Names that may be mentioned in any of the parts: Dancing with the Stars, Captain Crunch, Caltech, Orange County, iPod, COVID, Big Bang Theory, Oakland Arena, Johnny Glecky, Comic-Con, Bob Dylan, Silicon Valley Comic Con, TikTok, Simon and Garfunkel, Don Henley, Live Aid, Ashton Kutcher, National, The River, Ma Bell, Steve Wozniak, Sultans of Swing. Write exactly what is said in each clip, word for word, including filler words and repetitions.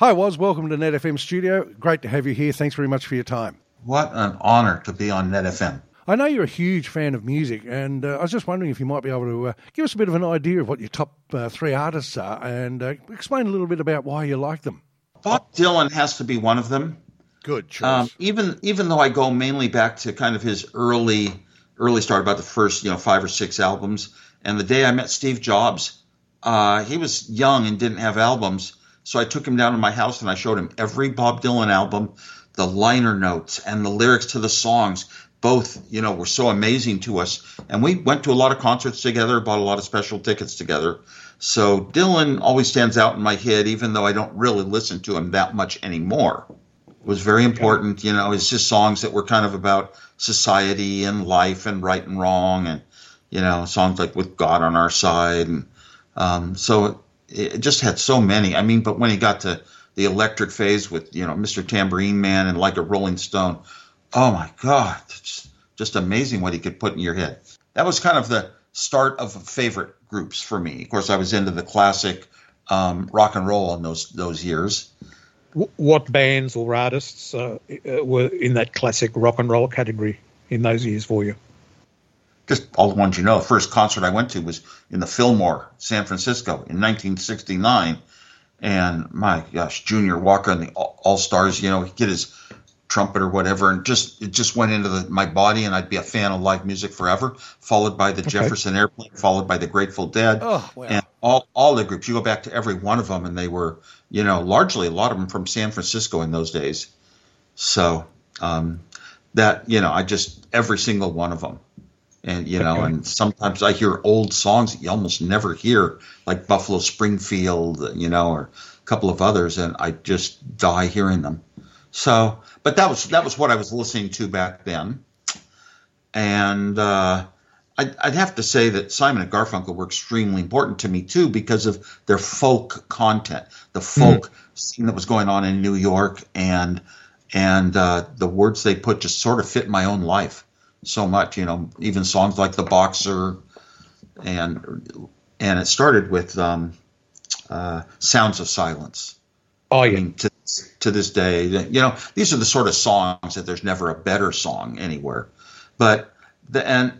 Hi, Woz. Welcome to NetFM Studio. Great to have you here. Thanks very much for your time. What an honor to be on NetFM. I know you're a huge fan of music, and uh, I was just wondering if you might be able to uh, give us a bit of an idea of what your top uh, three artists are and uh, explain a little bit about why you like them. Bob Dylan has to be one of them. Good choice. Um, even even though I go mainly back to kind of his early early start, about the first you know five or six albums, and the day I met Steve Jobs, uh, he was young and didn't have albums. So I took him down to my house and I showed him every Bob Dylan album, the liner notes and the lyrics to the songs. Both, you know, were so amazing to us. And we went to a lot of concerts together, bought a lot of special tickets together. So Dylan always stands out in my head, even though I don't really listen to him that much anymore. It was very important. You know, it's just songs that were kind of about society and life and right and wrong. And, you know, songs like With God on Our Side. And um, so it just had so many. I mean, but when he got to the electric phase with, you know, Mister Tambourine Man and Like a Rolling Stone, oh my God, it's just amazing what he could put in your head. That was kind of the start of favorite groups for me. Of course, I was into the classic um, rock and roll in those those years. What bands or artists uh, were in that classic rock and roll category in those years for you? Just all the ones you know. The first concert I went to was in the Fillmore, San Francisco, in nineteen sixty-nine. And my gosh, Junior Walker and the All-Stars, you know, he did his trumpet or whatever, and just it just went into the, my body, and I'd be a fan of live music forever, followed by the okay. Jefferson Airplane, followed by the Grateful Dead, oh, wow. and all, all the groups. You go back to every one of them, and they were, you know, largely a lot of them from San Francisco in those days. So um, that, you know, I just, every single one of them. And, you know, okay. and sometimes I hear old songs that you almost never hear, like Buffalo Springfield, you know, or a couple of others. And I just die hearing them. So, but that was that was what I was listening to back then. And uh, I'd, I'd have to say that Simon and Garfunkel were extremely important to me, too, because of their folk content, the folk mm-hmm. scene that was going on in New York. And and uh, the words they put just sort of fit my own life. So much, you know, even songs like The Boxer, and and it started with um, uh, Sounds of Silence. Oh, yeah. I mean, to, to this day, you know, these are the sort of songs that there's never a better song anywhere. But the, and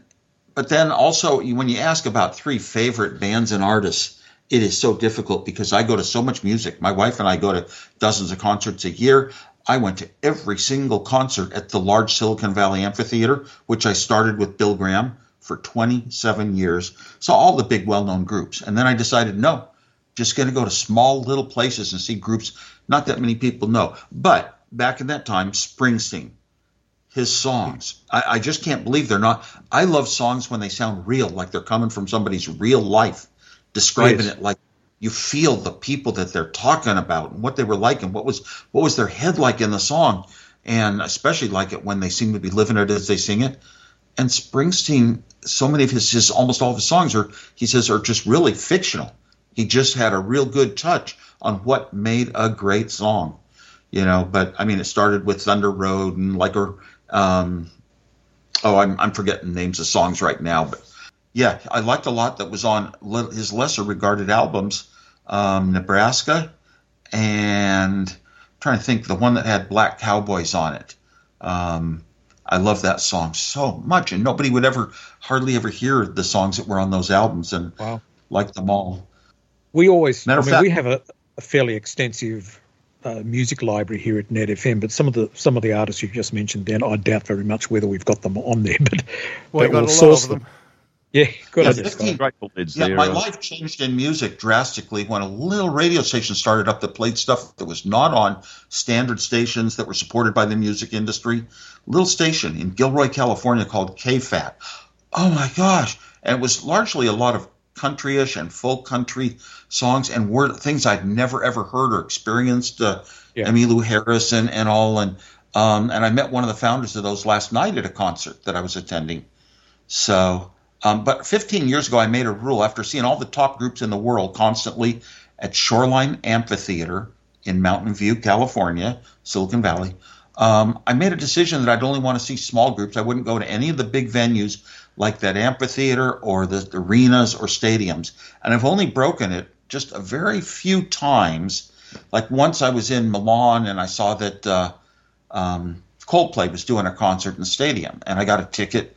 but then also when you ask about three favorite bands and artists, it is so difficult because I go to so much music. My wife and I go to dozens of concerts a year. I went to every single concert at the large Silicon Valley Amphitheater, which I started with Bill Graham for twenty-seven years. Saw all the big, well-known groups. And then I decided, no, just going to go to small little places and see groups not that many people know. But back in that time, Springsteen, his songs, I, I just can't believe they're not. I love songs when they sound real, like they're coming from somebody's real life, describing yes. it like you feel the people that they're talking about and what they were like and what was what was their head like in the song, and especially like it when they seem to be living it as they sing it. And Springsteen, so many of his, his almost all of his songs are, he says, are just really fictional. He just had a real good touch on what made a great song, you know. But I mean, it started with Thunder Road and like a, um, oh, I'm I'm forgetting names of songs right now, but. Yeah, I liked a lot that was on his lesser-regarded albums, um, Nebraska, and I'm trying to think, the one that had Black Cowboys on it. Um, I love that song so much, and nobody would ever, hardly ever hear the songs that were on those albums, and wow. liked them all. We always, I mean, fact, we have a, a fairly extensive uh, music library here at NetFM, but some of the some of the artists you just mentioned, Dan, I doubt very much whether we've got them on there, but, well, but we'll got a source lot of them. them. Yeah, good yeah, fifteen, yeah, my life changed in music drastically when a little radio station started up that played stuff that was not on standard stations that were supported by the music industry. Little station in Gilroy, California called K F A T. Oh, my gosh. And it was largely a lot of countryish and folk country songs and word, things I'd never, ever heard or experienced. Uh, yeah. Emmylou Harris and, and all. And, um, and I met one of the founders of those last night at a concert that I was attending. So... Um, but fifteen years ago, I made a rule after seeing all the top groups in the world constantly at Shoreline Amphitheater in Mountain View, California, Silicon Valley. Um, I made a decision that I'd only want to see small groups. I wouldn't go to any of the big venues like that amphitheater or the arenas or stadiums. And I've only broken it just a very few times Like once I was in Milan and I saw that uh, um, Coldplay was doing a concert in the stadium, and I got a ticket.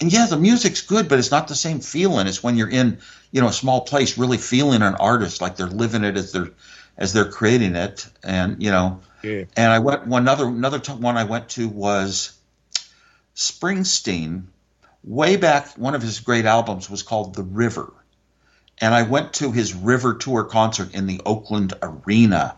And yeah, the music's good, but it's not the same feeling as when you're in, you know, a small place, really feeling an artist, like they're living it as they're as they're creating it. And you know, yeah. And I went one another another t- one I went to was Springsteen. Way back, one of his great albums was called The River. And I went to his River Tour concert in the Oakland Arena,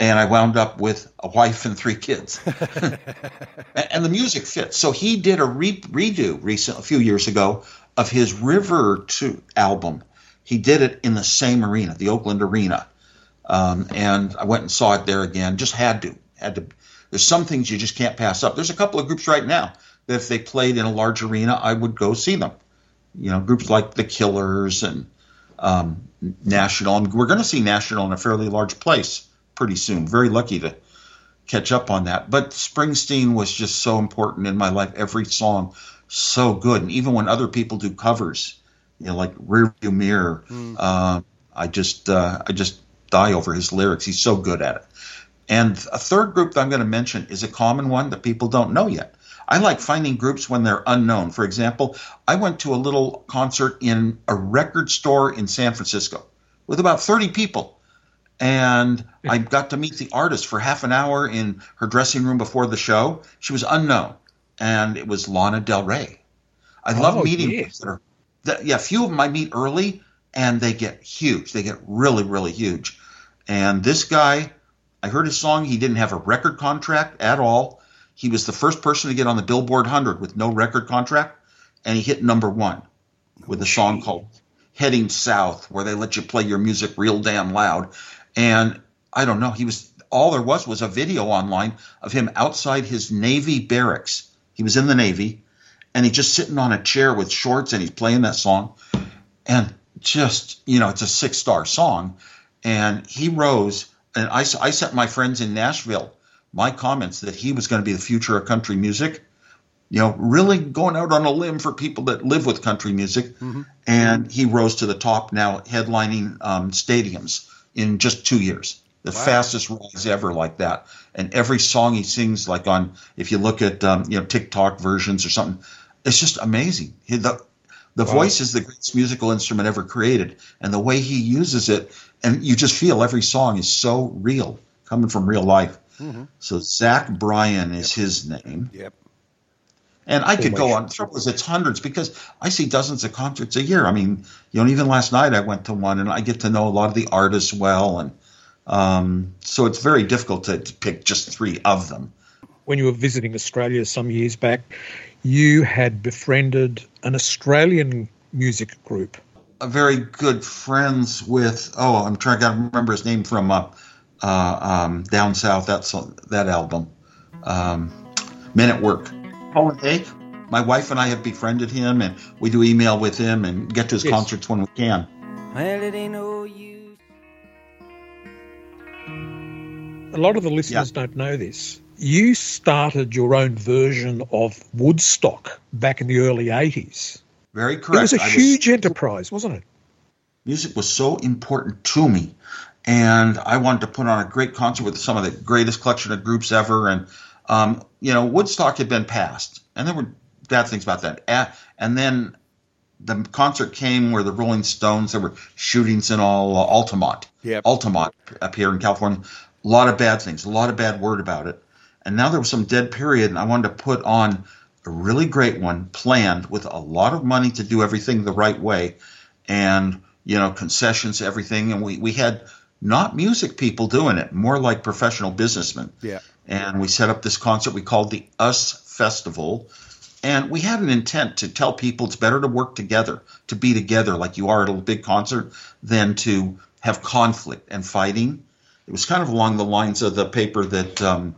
and I wound up with a wife and three kids. And the music fits. So he did a re- redo recent, a few years ago of his River Tour album. He did it in the same arena, the Oakland Arena. Um, and I went and saw it there again. Just had to. had to. There's some things you just can't pass up. There's a couple of groups right now that if they played in a large arena, I would go see them. You know, groups like The Killers and Um, National, and we're going to see National in a fairly large place pretty soon. Very lucky to catch up on that. But Springsteen was just so important in my life. Every song, so good. And even when other people do covers, you know, like Rearview Mirror, mm. uh, I just uh, I just die over his lyrics. He's so good at it. And a third group that I'm going to mention is a common one that people don't know yet. I like finding groups when they're unknown. For example, I went to a little concert in a record store in San Francisco with about thirty people. And I got to meet the artist for half an hour in her dressing room before the show. She was unknown. And it was Lana Del Rey. I oh, love meeting groups that are, that, yeah, a few of them I meet early and they get huge. They get really, really huge. And this guy, I heard his song. He didn't have a record contract at all. He was the first person to get on the Billboard one hundred with no record contract, and he hit number one with a song called Heading South, where they let you play your music real damn loud. And I don't know, he was all there was was a video online of him outside his Navy barracks. He was in the Navy, and he's just sitting on a chair with shorts, and he's playing that song. And just, you know, it's a six-star song. And he rose, and I, I sent my friends in Nashville my comments that he was going to be the future of country music, you know, really going out on a limb for people that live with country music. Mm-hmm. And he rose to the top, now headlining um, stadiums in just two years, the wow. fastest rise ever like that. And every song he sings, like on, if you look at, um, you know, TikTok versions or something, it's just amazing. He, the the wow. voice is the greatest musical instrument ever created. And the way he uses it, and you just feel every song is so real, coming from real life. Mm-hmm. So Zach Bryan is yep. his name. Yep. And I oh could go God. on. The trouble is it's hundreds because I see dozens of concerts a year. I mean, you know, even last night I went to one, and I get to know a lot of the artists well, and um, so it's very difficult to, to pick just three of them. When you were visiting Australia some years back, you had befriended an Australian music group. A very good friends with. Oh, I'm trying to remember his name from. Uh, Uh, um, down South, that's that album, um, Men at Work. Colin Hay, my wife and I have befriended him, and we do email with him and get to his yes. concerts when we can. Well, it ain't no use. A lot of the listeners yeah. don't know this. You started your own version of Woodstock back in the early eighties. Very correct. It was a I huge was, enterprise, wasn't it? Music was so important to me. And I wanted to put on a great concert with some of the greatest collection of groups ever. And, um, you know, Woodstock had been passed. And there were bad things about that. And then the concert came where the Rolling Stones, there were shootings in all uh, Altamont. Yep. Altamont up here in California. A lot of bad things. A lot of bad word about it. And now there was some dead period. And I wanted to put on a really great one planned with a lot of money to do everything the right way. And, you know, concessions, everything. And we, we had... not music people doing it, more like professional businessmen. Yeah. And we set up this concert we called the U S Festival. And we had an intent to tell people it's better to work together, to be together like you are at a big concert, than to have conflict and fighting. It was kind of along the lines of the paper that, um,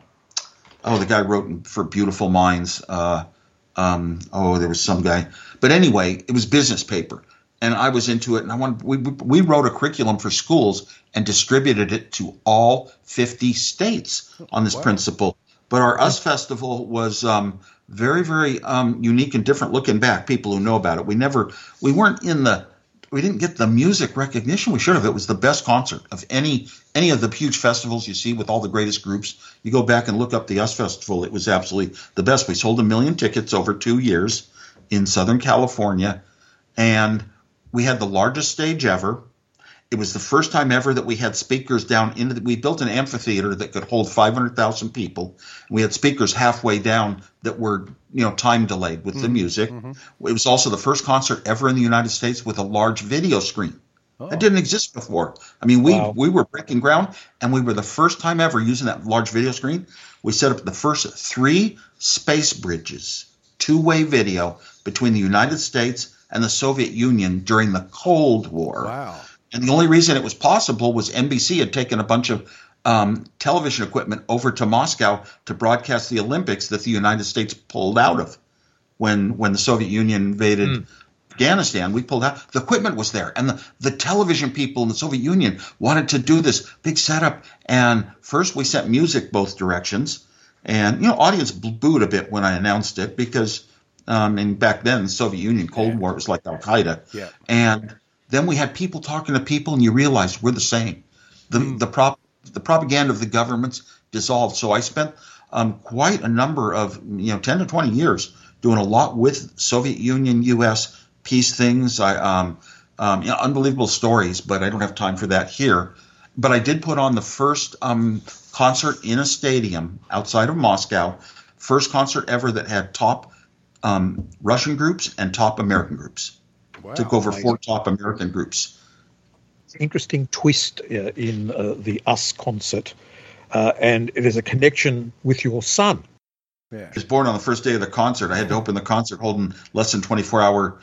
oh, the guy wrote for Beautiful Minds. Uh, um, oh, there was some guy. But anyway, it was business paper. And I was into it, and I wanted, we we wrote a curriculum for schools and distributed it to all fifty states on this wow. principle. But our U S Festival was um, very, very um, unique and different. Looking back, people who know about it, we never we weren't in the we didn't get the music recognition we should have. It was the best concert of any any of the huge festivals you see with all the greatest groups. You go back and look up the U S Festival. It was absolutely the best. We sold a million tickets over two years in Southern California, and we had the largest stage ever. It was the first time ever that we had speakers down into the, we built an amphitheater that could hold five hundred thousand people. We had speakers halfway down that were, you know, time delayed with mm-hmm. the music. Mm-hmm. It was also the first concert ever in the United States with a large video screen. Oh. That didn't exist before. I mean, we, wow. we were breaking ground, and we were the first time ever using that large video screen. We set up the first three space bridges, two-way video between the United States and the Soviet Union during the Cold War. Wow. And the only reason it was possible was N B C had taken a bunch of um, television equipment over to Moscow to broadcast the Olympics that the United States pulled out of when when the Soviet Union invaded mm. Afghanistan. We pulled out. The equipment was there. And the, the television people in the Soviet Union wanted to do this big setup. And first we sent music both directions. And, you know, audience booed a bit when I announced it because um, and back then the Soviet Union, Cold yeah. War, it was like Al-Qaeda. Yeah. And then we had people talking to people, and you realize we're the same. The mm. the prop the propaganda of the governments dissolved. So I spent um, quite a number of you know ten to twenty years doing a lot with Soviet Union, U S peace things. I um, um you know, unbelievable stories, but I don't have time for that here. But I did put on the first um, concert in a stadium outside of Moscow, first concert ever that had top um, Russian groups and top American groups. Wow, took over amazing. four top American groups. Interesting twist uh, in uh, the U S concert, uh, and it is a connection with your son. Yeah. He was born on the first day of the concert. I had to open the concert holding less than twenty-four hour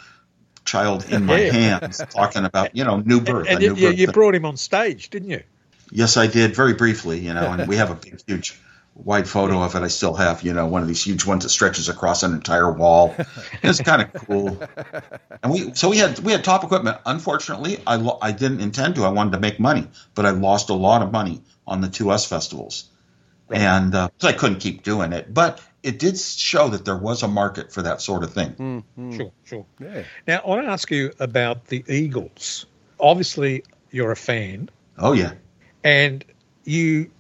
child in my yeah. hands, talking about, you know, new birth. And, and new you, birth you brought him on stage, didn't you? Yes, I did, very briefly, you know, and we have a big, huge wide photo of it. I still have, you know, one of these huge ones that stretches across an entire wall. It's kind of cool. And we, so we had, we had top equipment. Unfortunately, I, lo- I didn't intend to, I wanted to make money, but I lost a lot of money on the two U S festivals. Right. And uh, so I couldn't keep doing it, but it did show that there was a market for that sort of thing. Mm-hmm. Sure. Sure. Yeah. Now I want to ask you about the Eagles. Obviously you're a fan. Oh yeah. And you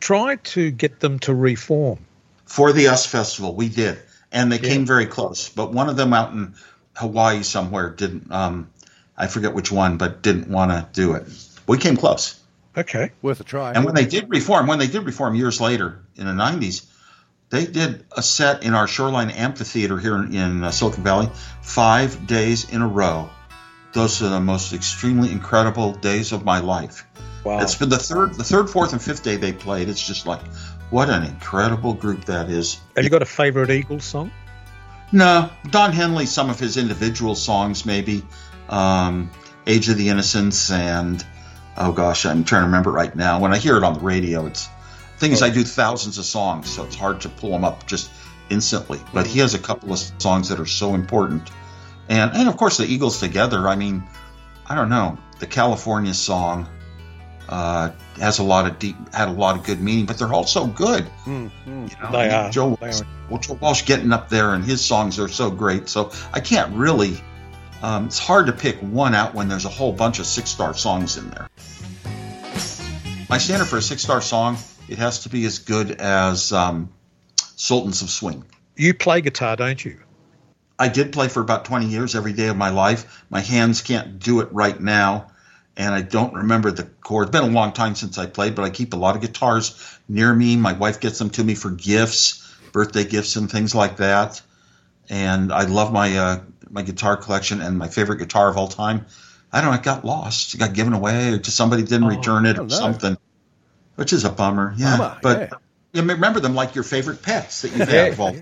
tried to get them to reform. For the U S Festival, we did. And they yeah. came very close. But one of them out in Hawaii somewhere didn't, um, I forget which one, but didn't want to do it. We came close. Okay. Worth a try. And when they did reform, when they did reform years later in the nineties, they did a set in our Shoreline Amphitheater here in, in uh, Silicon Valley five days in a row. Those are the most extremely incredible days of my life. Wow. It's been the third, the third, fourth, and fifth day they played. It's just like, what an incredible group that is. Have you got a favorite Eagles song? No. Don Henley, some of his individual songs maybe. Um, Age of the Innocence and, oh gosh, I'm trying to remember right now. When I hear it on the radio, it's the thing is I do thousands of songs, so it's hard to pull them up just instantly. But he has a couple of songs that are so important. And, and of course, the Eagles together, I mean, I don't know, the California song. Uh, has a lot of deep, had a lot of good meaning, but they're all so good. Mm, mm, you know, they are. Joe, they are. Well, Joe Walsh getting up there, and his songs are so great. So I can't really. Um, it's hard to pick one out when there's a whole bunch of six-star songs in there. My standard for a six-star song, it has to be as good as um, Sultans of Swing. You play guitar, don't you? I did play for about twenty years every day of my life. My hands can't do it right now. And I don't remember the chord. It's been a long time since I played, but I keep a lot of guitars near me. My wife gets them to me for gifts, birthday gifts and things like that. And I love my uh, my guitar collection, and my favorite guitar of all time, I don't know, it got lost. It got given away, or to somebody didn't oh, return it or something, which is a bummer. Yeah, bummer, but yeah. You remember them like your favorite pets that you've had. Well,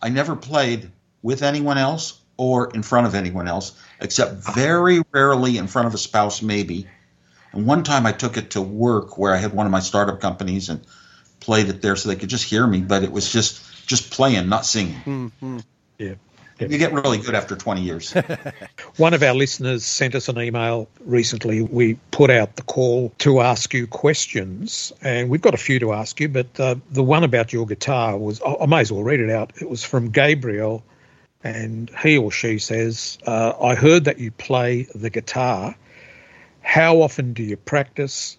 I never played with anyone else or in front of anyone else, except very rarely in front of a spouse, maybe. And one time I took it to work where I had one of my startup companies and played it there so they could just hear me, but it was just just playing, not singing. Mm-hmm. Yeah. yeah. You get really good after twenty years. One of our listeners sent us an email recently. We put out the call to ask you questions, and we've got a few to ask you, but uh, the one about your guitar was, I may as well read it out. It was from Gabriel. And he or she says, uh, I heard that you play the guitar. How often do you practice?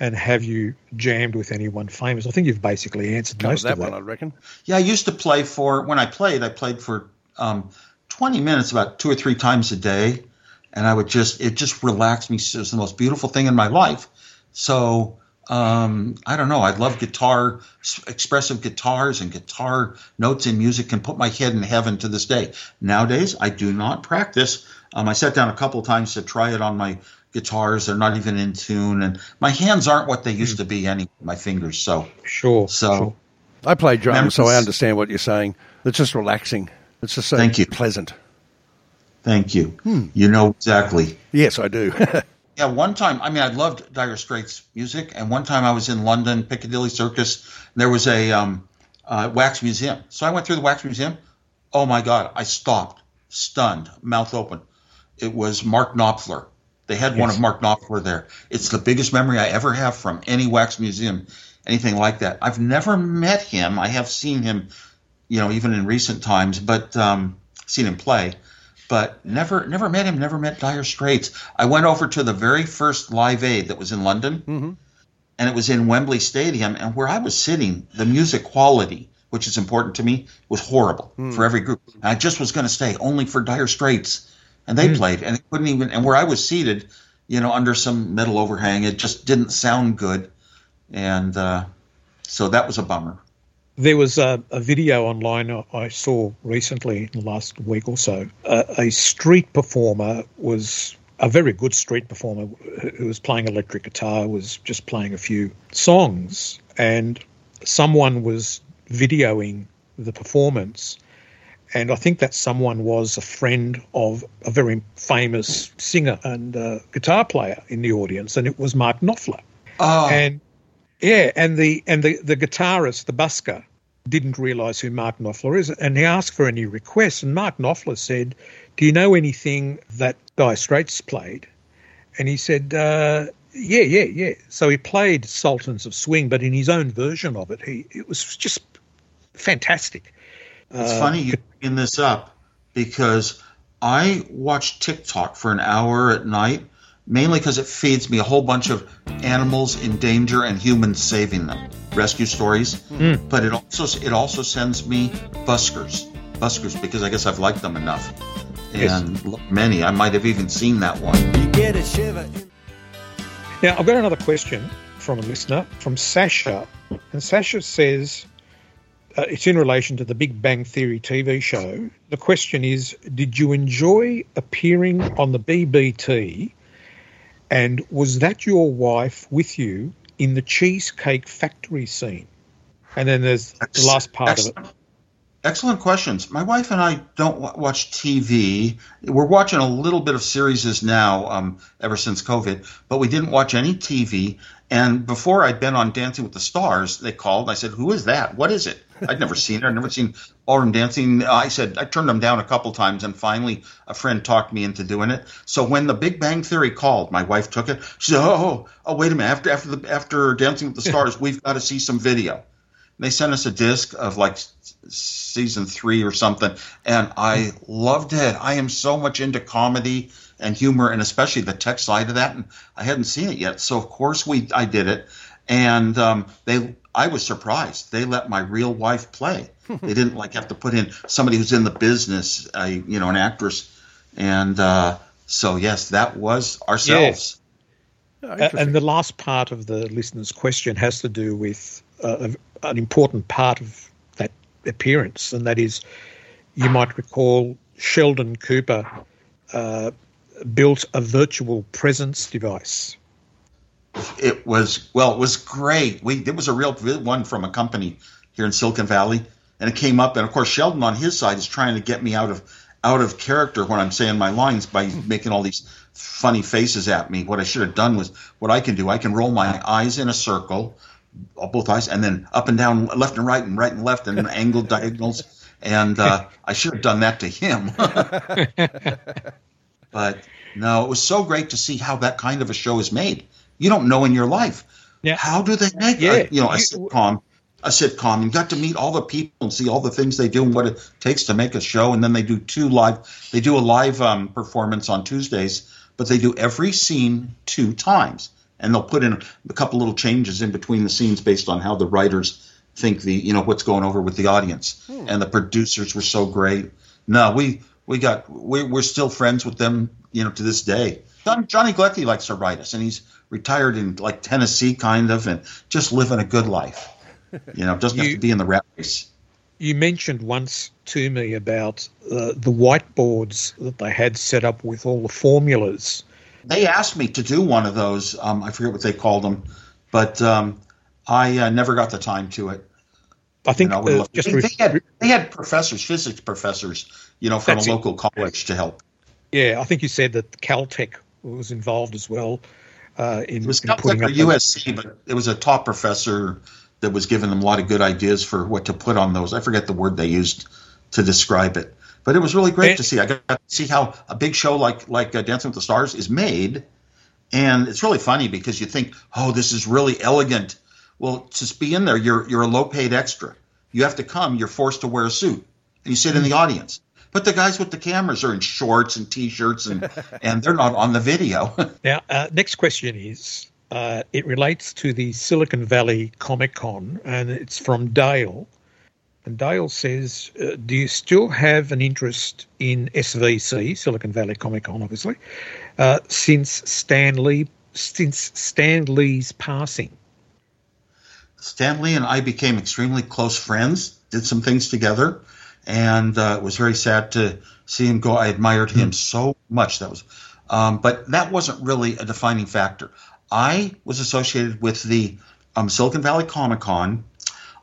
And have you jammed with anyone famous? I think you've basically answered Covered most that of that. One, I reckon. Yeah, I used to play for, when I played, I played for um, twenty minutes about two or three times a day. And I would just, it just relaxed me. It was the most beautiful thing in my life. So um, I don't know. I love guitar, expressive guitars and guitar notes in music, and put my head in heaven to this day. Nowadays, I do not practice. Um, I sat down a couple of times to try it on my guitars. They're not even in tune. And my hands aren't what they used to be, any my fingers. So Sure. So sure. I play drums, so I understand what you're saying. It's just relaxing. It's just so thank you. pleasant. Thank you. Hmm. You know exactly. Yes, I do. Yeah, one time, I mean, I loved Dire Straits music, and one time I was in London, Piccadilly Circus, and there was a um, uh, wax museum. So I went through the wax museum. Oh, my God. I stopped, stunned, mouth open. It was Mark Knopfler. They had yes. one of Mark Knopfler there. It's the biggest memory I ever have from any wax museum, anything like that. I've never met him. I have seen him, you know, even in recent times, but um, seen him play. But never never met him, never met Dire Straits. I went over to the very first Live Aid that was in London, mm-hmm. and it was in Wembley Stadium. And where I was sitting, the music quality, which is important to me, was horrible mm. for every group. And I just was going to stay only for Dire Straits. And they mm. played, and it couldn't even – and where I was seated, you know, under some metal overhang, it just didn't sound good. And uh, so that was a bummer. There was a, a video online I saw recently in the last week or so. Uh, a street performer was a very good street performer who was playing electric guitar, was just playing a few songs, and someone was videoing the performance. And I think that someone was a friend of a very famous singer and uh, guitar player in the audience, and it was Mark Knopfler. Oh. And Yeah, and the and the, the guitarist, the busker, didn't realise who Mark Knopfler is, and he asked for any requests. And Mark Knopfler said, do you know anything that Dire Straits played? And he said, uh, yeah, yeah, yeah. So he played Sultans of Swing, but in his own version of it. He It was just fantastic. It's uh, funny you bring this up, because I watch TikTok for an hour at night, mainly because it feeds me a whole bunch of animals in danger and humans saving them, rescue stories. Mm. But it also it also sends me buskers, buskers, because I guess I've liked them enough. And yes. many, I might have even seen that one. You get a shiver. Now, I've got another question from a listener, from Sasha. And Sasha says, uh, it's in relation to the Big Bang Theory T V show. The question is, did you enjoy appearing on the B B T? And was that your wife with you in the Cheesecake Factory scene? And then there's the last part Excellent. of it. Excellent questions. My wife and I don't watch T V. We're watching a little bit of series now um, ever since COVID, but we didn't watch any T V. And before I'd been on Dancing with the Stars, they called. And I said, who is that? What is it? I'd never seen it. I'd never seen ballroom dancing. I said, I turned them down a couple times, and finally a friend talked me into doing it. So when the Big Bang Theory called, my wife took it. She said, oh, oh, oh wait a minute. After after the, after Dancing with the Stars, we've got to see some video. And they sent us a disc of like season three or something, and I loved it. I am so much into comedy and humor, and especially the tech side of that. And I hadn't seen it yet. So, of course, we I did it. And um, they I was surprised. They let my real wife play. They didn't like have to put in somebody who's in the business, uh, you know, an actress. And uh, so, yes, that was ourselves. Yeah. Oh, and the last part of the listener's question has to do with uh, an important part of that appearance, and that is, you might recall Sheldon Cooper uh, built a virtual presence device. It was, well, it was great. We, it was a real one from a company here in Silicon Valley, and it came up. And, of course, Sheldon on his side is trying to get me out of out of character when I'm saying my lines by making all these funny faces at me. What I should have done was what I can do. I can roll my eyes in a circle, both eyes, and then up and down, left and right, and right and left, and angled diagonals. And uh, I should have done that to him. But, no, it was so great to see how that kind of a show is made. You don't know in your life. Yeah. How do they make yeah. a, you know, a sitcom a sitcom and got to meet all the people and see all the things they do and what it takes to make a show. And then they do two live, they do a live um, performance on Tuesdays, but they do every scene two times. And they'll put in a couple little changes in between the scenes based on how the writers think the, you know, what's going over with the audience. Hmm. And the producers were so great. No, we, we got, we, we're still friends with them, you know, to this day. John, Johnny Glecky likes to write us, and he's retired in like Tennessee kind of, and just living a good life. You know, doesn't you, have to be in the rat race. You mentioned once to me about uh, the whiteboards that they had set up with all the formulas. They asked me to do one of those. Um, I forget what they called them, but um, I uh, never got the time to it. I think you know, uh, just they, re- they, had, they had professors, physics professors, you know, from a local it. college to help. Yeah, I think you said that Caltech was involved as well. Uh, in, it was in Caltech or U S C, but it was a top professor that was giving them a lot of good ideas for what to put on those. I forget the word they used to describe it. But it was really great to see. I got to see how a big show like like uh, Dancing with the Stars is made. And it's really funny because you think, oh, this is really elegant. Well, to be in there, you're you're a low-paid extra. You have to come. You're forced to wear a suit. And you sit in the audience. But the guys with the cameras are in shorts and T-shirts, and, and they're not on the video. Now, uh, next question is, uh, it relates to the Silicon Valley Comic Con, and it's from Dale. And Dale says, uh, do you still have an interest in S V C, Silicon Valley Comic Con, obviously, uh, since Stan Lee, since Stan Lee's passing? Stan Lee and I became extremely close friends, did some things together, and uh, it was very sad to see him go. I admired him mm. so much. That was, um, but that wasn't really a defining factor. I was associated with the um, Silicon Valley Comic Con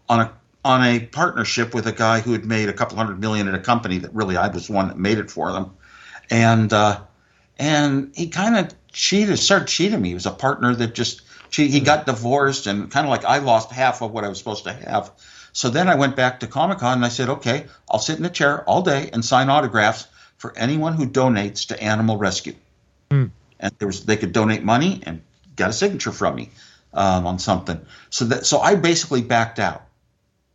on a on a partnership with a guy who had made a couple hundred million at a company that really I was the one that made it for them. And uh, and he kind of cheated, started cheating me. He was a partner that just cheated. He got divorced and kind of like I lost half of what I was supposed to have. So then I went back to Comic-Con and I said, okay, I'll sit in a chair all day and sign autographs for anyone who donates to animal rescue. Mm. And there was they could donate money and got a signature from me um, on something. So that so I basically backed out.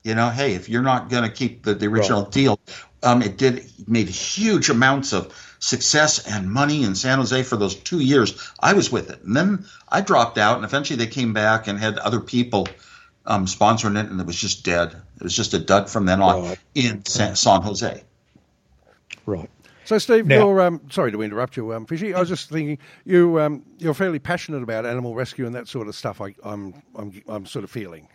You know, hey, if you're not going to keep the, the original right. deal, um, it did it made huge amounts of success and money in San Jose for those two years I was with it. And then I dropped out, and eventually they came back and had other people Um, sponsoring it, and it was just dead. It was just a dud from then on right. in San, San Jose. Right. So, Steve, now, you're um, sorry to interrupt you, um, Fishy. I was just thinking you um, you're fairly passionate about animal rescue and that sort of stuff. I, I'm I'm I'm sort of feeling.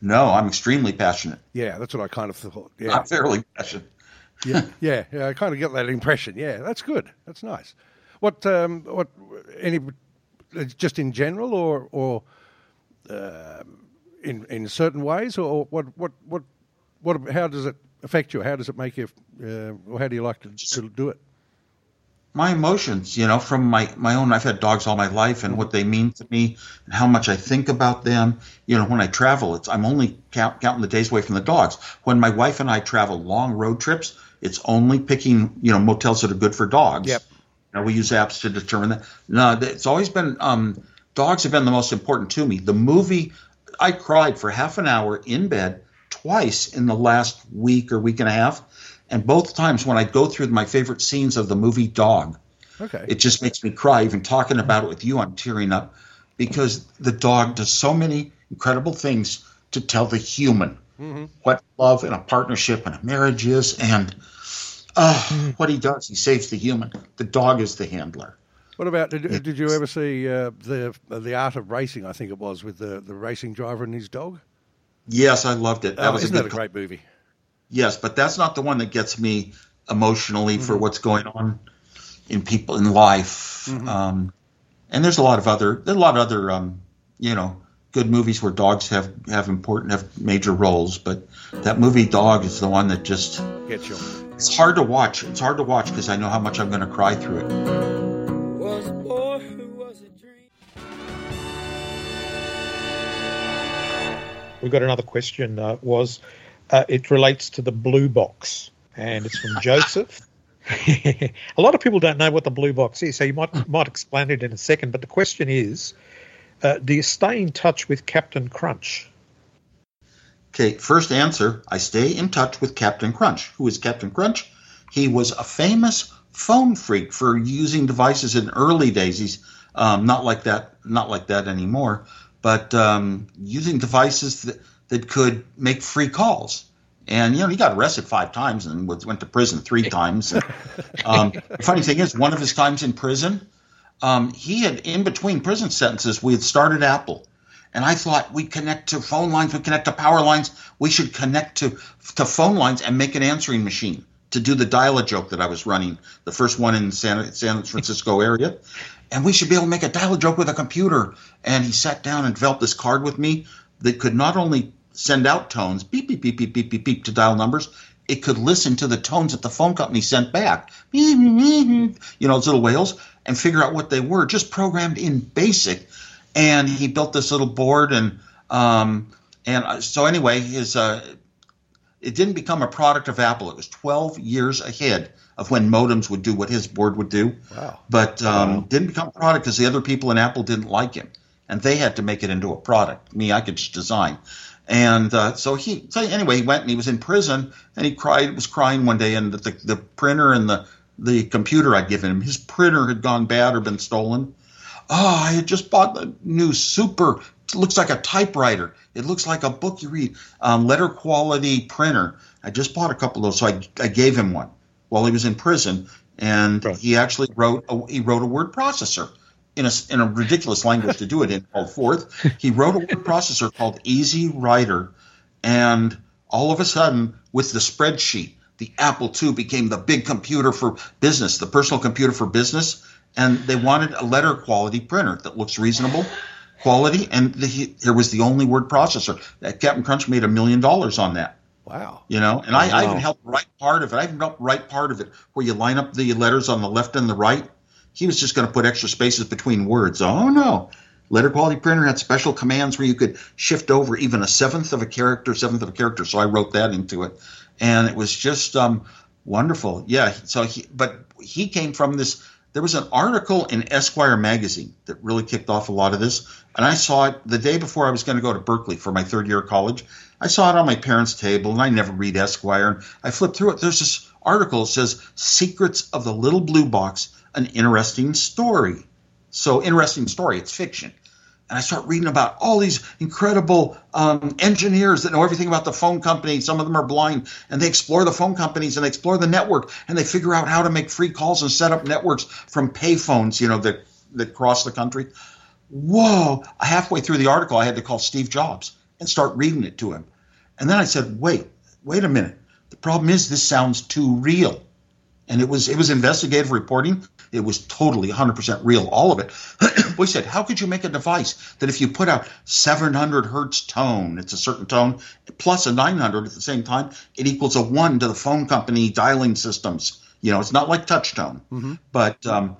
No, I'm extremely passionate. Yeah, that's what I kind of thought. Yeah, I'm fairly passionate. yeah, yeah, yeah. I kind of get that impression. Yeah, that's good. That's nice. What um what any just in general or or. Uh, In, in certain ways, or what, what, what, what, how does it affect you? How does it make you, uh, or how do you like to, to do it? My emotions, you know, from my, my own, I've had dogs all my life and what they mean to me and how much I think about them. You know, when I travel, it's, I'm only count, counting the days away from the dogs. When my wife and I travel long road trips, it's only picking, you know, motels that are good for dogs. Yep. You know, we use apps to determine that. No, it's always been, um, dogs have been the most important to me. The movie, I cried for half an hour in bed twice in the last week or week and a half, and both times when I go through my favorite scenes of the movie Dog. Okay. It just makes me cry. Even talking about it with you, I'm tearing up because the dog does so many incredible things to tell the human mm-hmm. what love and a partnership and a marriage is and uh, mm-hmm. what he does. He saves the human. The dog is the handler. What about, did, did you ever see uh, the the Art of Racing, I think it was, with the, the racing driver and his dog? Yes, I loved it. That oh, was isn't a that a great co- movie? Yes, but that's not the one that gets me emotionally mm-hmm. for what's going on in people, in life. Mm-hmm. Um, and there's a lot of other, there's a lot of other, um, you know, good movies where dogs have, have important, have major roles. But that movie Dog is the one that just, gets you. It's hard to watch. It's hard to watch because I know how much I'm going to cry through it. We've got another question. Uh, was uh, it relates to the blue box, and it's from Joseph. A lot of people don't know what the blue box is, so you might might explain it in a second. But the question is, uh, do you stay in touch with Captain Crunch? Okay, first answer, I stay in touch with Captain Crunch. Who is Captain Crunch? He was a famous phone freak for using devices in early days. He's um, not like that, not like that anymore, but um, using devices that, that could make free calls. And, you know, he got arrested five times and was, went to prison three times. And, um, the funny thing is, one of his times in prison, um, he had, in between prison sentences, we had started Apple. And I thought, we connect to phone lines, we connect to power lines, we should connect to to phone lines and make an answering machine to do the dial-a-joke that I was running, the first one in the San, San Francisco area. And we should be able to make a dial-a-joke with a computer. And he sat down and developed this card with me that could not only send out tones, beep, beep, beep, beep, beep, beep, beep, to dial numbers, it could listen to the tones that the phone company sent back, you know, those little whales, and figure out what they were, just programmed in BASIC. And he built this little board, and um, and so anyway, his uh, it didn't become a product of Apple. It was twelve years ahead of when modems would do what his board would do. Wow! But um, wow. didn't become a product because the other people in Apple didn't like him, and they had to make it into a product. Me, I could just design. And uh, so he, so anyway, he went and he was in prison, and he cried, was crying one day, and the the printer and the the computer I'd given him, his printer had gone bad or been stolen. Oh, I had just bought the new super, it looks like a typewriter. It looks like a book you read, um, letter quality printer. I just bought a couple of those, so I, I gave him one while he was in prison, and right. he actually wrote a, he wrote a word processor in a, in a ridiculous language to do it in called Forth. He wrote a word processor called Easy Writer, and all of a sudden, with the spreadsheet, the Apple two became the big computer for business, the personal computer for business. And they wanted a letter quality printer that looks reasonable quality. And the, there was the only word processor. That Captain Crunch made a million dollars on that. Wow. You know, and wow. I, I even helped write part of it. I even helped write part of it where you line up the letters on the left and the right. He was just going to put extra spaces between words. Oh, no. Letter quality printer had special commands where you could shift over even a seventh of a character, seventh of a character. So I wrote that into it. And it was just um, wonderful. Yeah. So he, but he came from this. There was an article in Esquire magazine that really kicked off a lot of this, and I saw it the day before I was going to go to Berkeley for my third year of college. I saw it on my parents' table, and I never read Esquire, and I flipped through it. There's this article that says, Secrets of the Little Blue Box, an Interesting Story. So, interesting story, it's fiction. And I start reading about all these incredible um, engineers that know everything about the phone company. Some of them are blind, and they explore the phone companies, and they explore the network, and they figure out how to make free calls and set up networks from payphones, you know, that, that cross the country. Whoa. Halfway through the article, I had to call Steve Jobs and start reading it to him. And then I said, wait, wait a minute. The problem is this sounds too real. And it was it was investigative reporting. It was totally one hundred percent real, all of it. We said, how could you make a device that if you put out seven hundred hertz tone, it's a certain tone, plus a nine hundred at the same time, it equals a one to the phone company dialing systems. You know, it's not like touch tone. Mm-hmm. But um,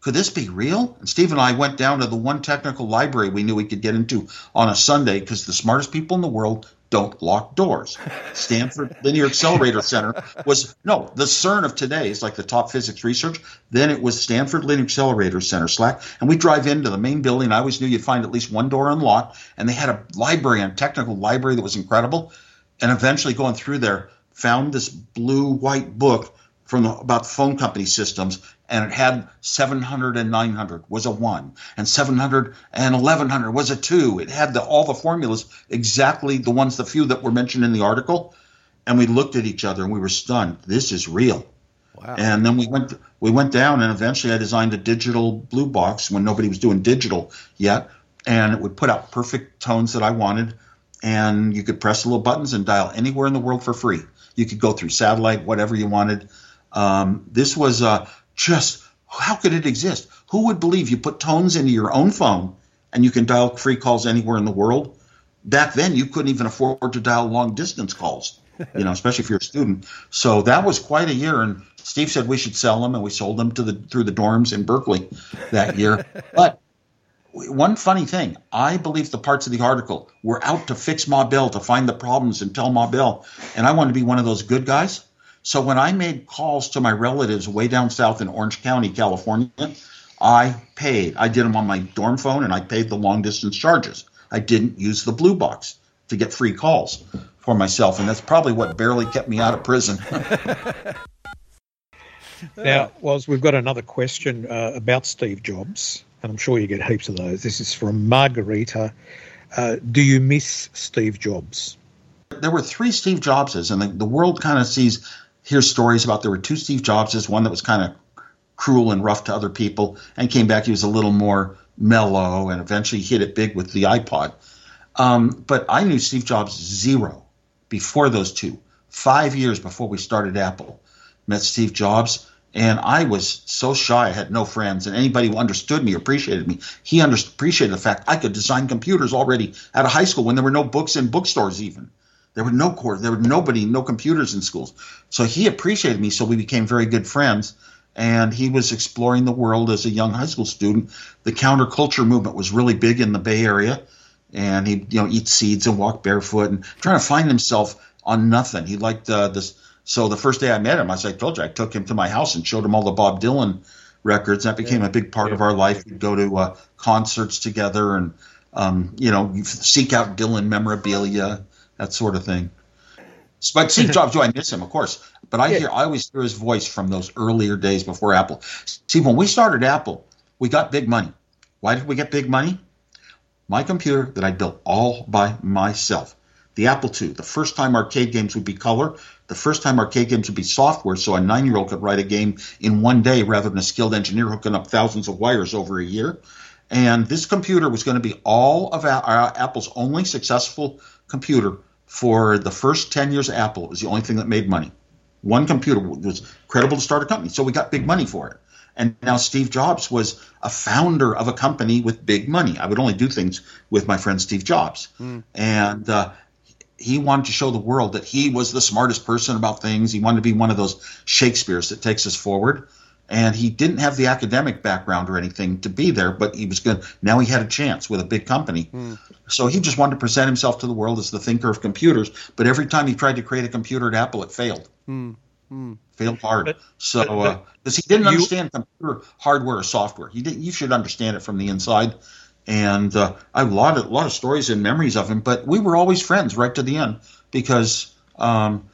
could this be real? And Steve and I went down to the one technical library we knew we could get into on a Sunday because the smartest people in the world don't lock doors. Stanford Linear Accelerator Center was, no, the CERN of today is like the top physics research. Then it was Stanford Linear Accelerator Center, SLAC. And we drive into the main building. I always knew you'd find at least one door unlocked. And they had a library, a technical library that was incredible. And eventually going through there, found this blue-white book from the, about phone company systems. And it had seven hundred and nine hundred was a one, and seven hundred and eleven hundred was a two. It had the, all the formulas, exactly the ones, the few that were mentioned in the article. And we looked at each other and we were stunned. This is real. Wow. And then we went we went down, and eventually I designed a digital blue box when nobody was doing digital yet. And it would put out perfect tones that I wanted. And you could press little buttons and dial anywhere in the world for free. You could go through satellite, whatever you wanted. Um, this was a... Uh, Just how could it exist? Who would believe you put tones into your own phone and you can dial free calls anywhere in the world? Back then, you couldn't even afford to dial long distance calls, you know, especially if you're a student. So that was quite a year. And Steve said we should sell them, and we sold them to the through the dorms in Berkeley that year. But one funny thing, I believe the parts of the article were out to fix Ma Bell, to find the problems and tell Ma Bell. And I wanted to be one of those good guys. So when I made calls to my relatives way down south in Orange County, California, I paid. I did them on my dorm phone, and I paid the long-distance charges. I didn't use the blue box. to get free calls for myself, and that's probably what barely kept me out of prison. Now, Woz, we've got another question uh, about Steve Jobs, and I'm sure you get heaps of those. This is from Margarita. Uh, do you miss Steve Jobs? There were three Steve Jobses, and the, the world kind of sees, hears stories about there were two Steve Jobses, one that was kind of cruel and rough to other people, and came back, he was a little more mellow, and eventually hit it big with the iPod. Um, but I knew Steve Jobs zero before those two, five years before we started Apple. Met Steve Jobs, and I was so shy. I had no friends, and anybody who understood me appreciated me. He under- appreciated the fact I could design computers already out of high school when there were no books in bookstores even. There were no course, there were nobody, no computers in schools. So he appreciated me, so we became very good friends, and he was exploring the world as a young high school student. The counterculture movement was really big in the Bay Area, and he'd, you know, eat seeds and walk barefoot and trying to find himself on nothing. He liked uh, this. So the first day I met him, as I told you, I took him to my house and showed him all the Bob Dylan records. That became yeah. a big part yeah. of our life. We'd go to uh, concerts together and, um, you know, seek out Dylan memorabilia, that sort of thing. But Steve Jobs, do I miss him? Of course. But I yeah. hear, I always hear his voice from those earlier days before Apple. See, when we started Apple, we got big money. Why did we get big money? My computer that I built all by myself. The Apple two, the first time arcade games would be color, the first time arcade games would be software, so a nine-year-old could write a game in one day rather than a skilled engineer hooking up thousands of wires over a year. And this computer was going to be all of our, Apple's only successful computer for the first ten years of Apple. It was the only thing that made money. One computer was credible to start a company, so we got big money for it. And now Steve Jobs was a founder of a company with big money. I would only do things with my friend Steve Jobs. Mm. And uh he wanted to show the world that he was the smartest person about things. He wanted to be one of those Shakespeares that takes us forward. And he didn't have the academic background or anything to be there, but he was good. Now he had a chance with a big company. Mm. So he just wanted to present himself to the world as the thinker of computers. But every time he tried to create a computer at Apple, it failed. Mm. Mm. Failed hard. But, so because uh, he didn't you, understand computer hardware or software. He didn't, you should understand it from the inside. And uh, I have a lot of, lot of stories and memories of him, but we were always friends right to the end because, um,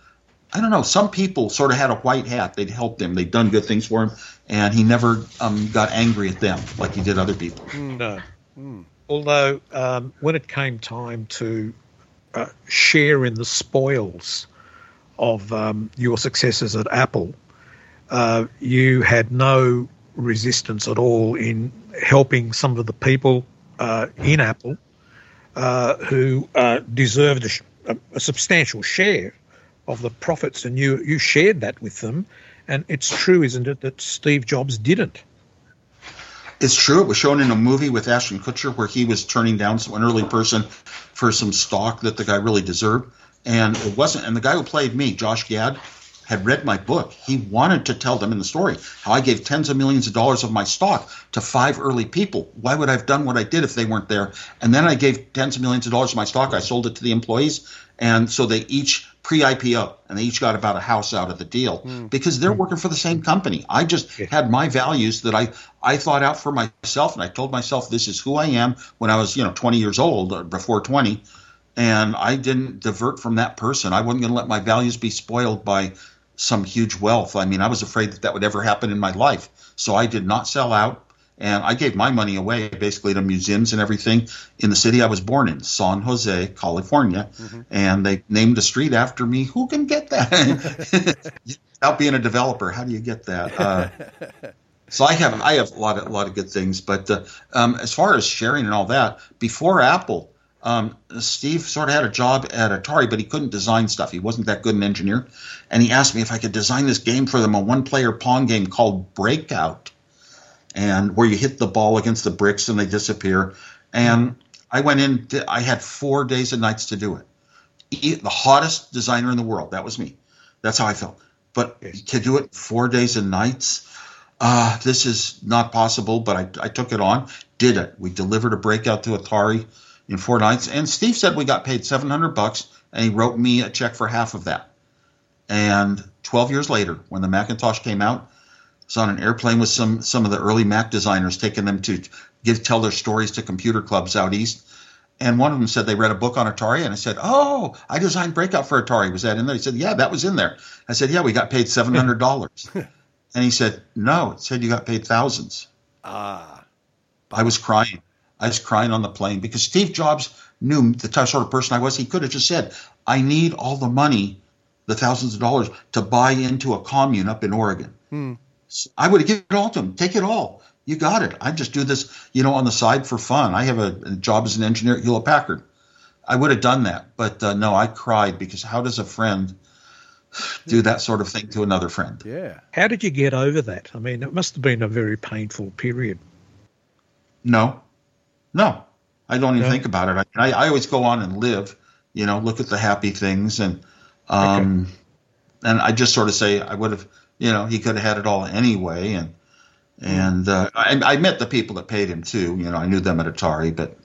I don't know, some people sort of had a white hat. They'd helped him. They'd done good things for him, and he never um, got angry at them like he did other people. No. Mm. Although um, when it came time to uh, share in the spoils of um, your successes at Apple, uh, you had no resistance at all in helping some of the people Uh, in Apple, uh, who uh, deserved a, sh- a, a substantial share of the profits, and you, you shared that with them. And it's true, isn't it, that Steve Jobs didn't? It's true. It was shown in a movie with Ashton Kutcher where he was turning down some, an early person for some stock that the guy really deserved, and it wasn't. And the guy who played me, Josh Gad, had read my book. He wanted to tell them in the story how I gave tens of millions of dollars of my stock to five early people. Why would I have done what I did if they weren't there? And then I gave tens of millions of dollars of my stock. I sold it to the employees. And so they each pre-I P O, and they each got about a house out of the deal mm. because they're mm. working for the same company. I just yeah. had my values that I, I thought out for myself. And I told myself, this is who I am when I was, you know, twenty years old or before twenty. And I didn't divert from that person. I wasn't going to let my values be spoiled by some huge wealth. I mean, I was afraid that that would ever happen in my life. So I did not sell out, and I gave my money away basically to museums and everything in the city I was born in, San Jose, California. Mm-hmm. And they named a street after me. Who can get that? Without being a developer, how do you get that? Uh, so I have I have a lot of, a lot of good things. But uh, um, as far as sharing and all that, before Apple, Um, Steve sort of had a job at Atari, but he couldn't design stuff. He wasn't that good an engineer. And he asked me if I could design this game for them, a one-player Pong game called Breakout, and where you hit the ball against the bricks and they disappear. And I went in, to, I had four days and nights to do it. The hottest designer in the world, that was me. That's how I felt. But to do it four days and nights, uh, this is not possible, but I, I took it on, did it. We delivered a Breakout to Atari in four nights, and Steve said we got paid seven hundred bucks, and he wrote me a check for half of that. And twelve years later, when the Macintosh came out, I was on an airplane with some some of the early Mac designers, taking them to give tell their stories to computer clubs out east. And one of them said they read a book on Atari. And I said, oh, I designed Breakout for Atari. Was that in there? He said, yeah, that was in there. I said, yeah, we got paid seven hundred dollars. And he said, no, it said you got paid thousands. Ah. I was crying. I was crying on the plane because Steve Jobs knew the type sort of person I was. He could have just said, I need all the money, the thousands of dollars, to buy into a commune up in Oregon. Hmm. So I would have given it all to him. Take it all. You got it. I just do this, you know, on the side for fun. I have a, a job as an engineer at Hewlett-Packard. I would have done that. But uh, no, I cried because how does a friend do that sort of thing to another friend? Yeah. How did you get over that? I mean, it must have been a very painful period. No. No. I don't even okay. think about it. I, I always go on and live, you know, look at the happy things. And um, okay. and I just sort of say I would have, you know, he could have had it all anyway. And and uh, I, I met the people that paid him, too. You know, I knew them at Atari. But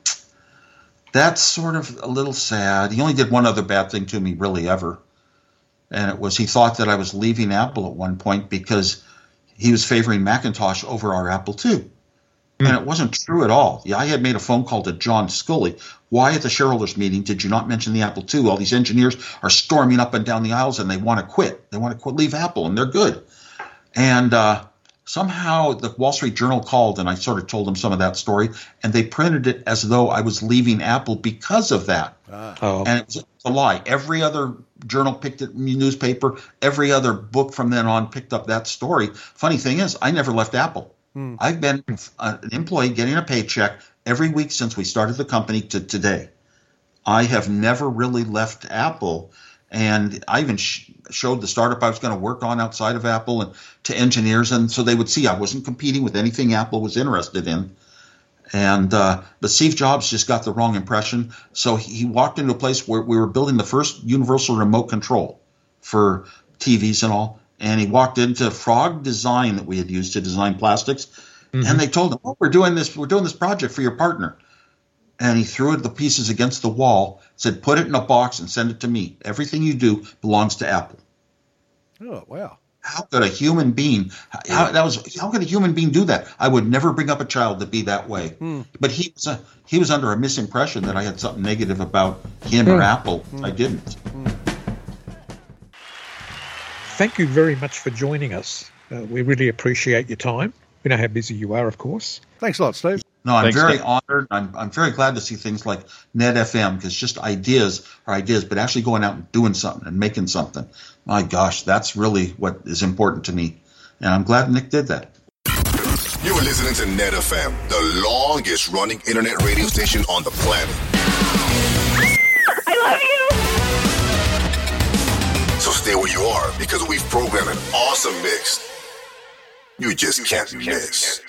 that's sort of a little sad. He only did one other bad thing to me really ever. And it was he thought that I was leaving Apple at one point because he was favoring Macintosh over our Apple two. And it wasn't true at all. Yeah, I had made a phone call to John Scully. Why at the shareholders meeting did you not mention the Apple two? All these engineers are storming up and down the aisles and they want to quit. They want to quit, leave Apple, and they're good. And uh, somehow the Wall Street Journal called, and I sort of told them some of that story, and they printed it as though I was leaving Apple because of that. Uh-oh. And it was a lie. Every other journal picked it, newspaper, every other book from then on picked up that story. Funny thing is, I never left Apple. Hmm. I've been an employee getting a paycheck every week since we started the company to today. I have never really left Apple, and I even sh- showed the startup I was going to work on outside of Apple and to engineers, and so they would see I wasn't competing with anything Apple was interested in. And uh, but Steve Jobs just got the wrong impression, so he walked into a place where we were building the first universal remote control for T Vs and all. And he walked into Frog Design that we had used to design plastics. Mm-hmm. And they told him, oh, we're doing this, we're doing this project for your partner. And he threw the pieces against the wall, said, put it in a box and send it to me. Everything you do belongs to Apple. Oh, wow. How could a human being, how, that was, how could a human being do that? I would never bring up a child to be that way. Mm. But he was, a, he was under a misimpression that I had something negative about him mm. or Apple. Mm. I didn't. Mm. Thank you very much for joining us. Uh, we really appreciate your time. We know how busy you are, of course. Thanks a lot, Steve. No, I'm Thanks, very Steve. honored. I'm I'm very glad to see things like NetFM, because just ideas are ideas, but actually going out and doing something and making something. My gosh, that's really what is important to me. And I'm glad Nick did that. You were listening to NetFM, the longest running internet radio station on the planet. I love you. So stay where you are because we've programmed an awesome mix. You just can't miss.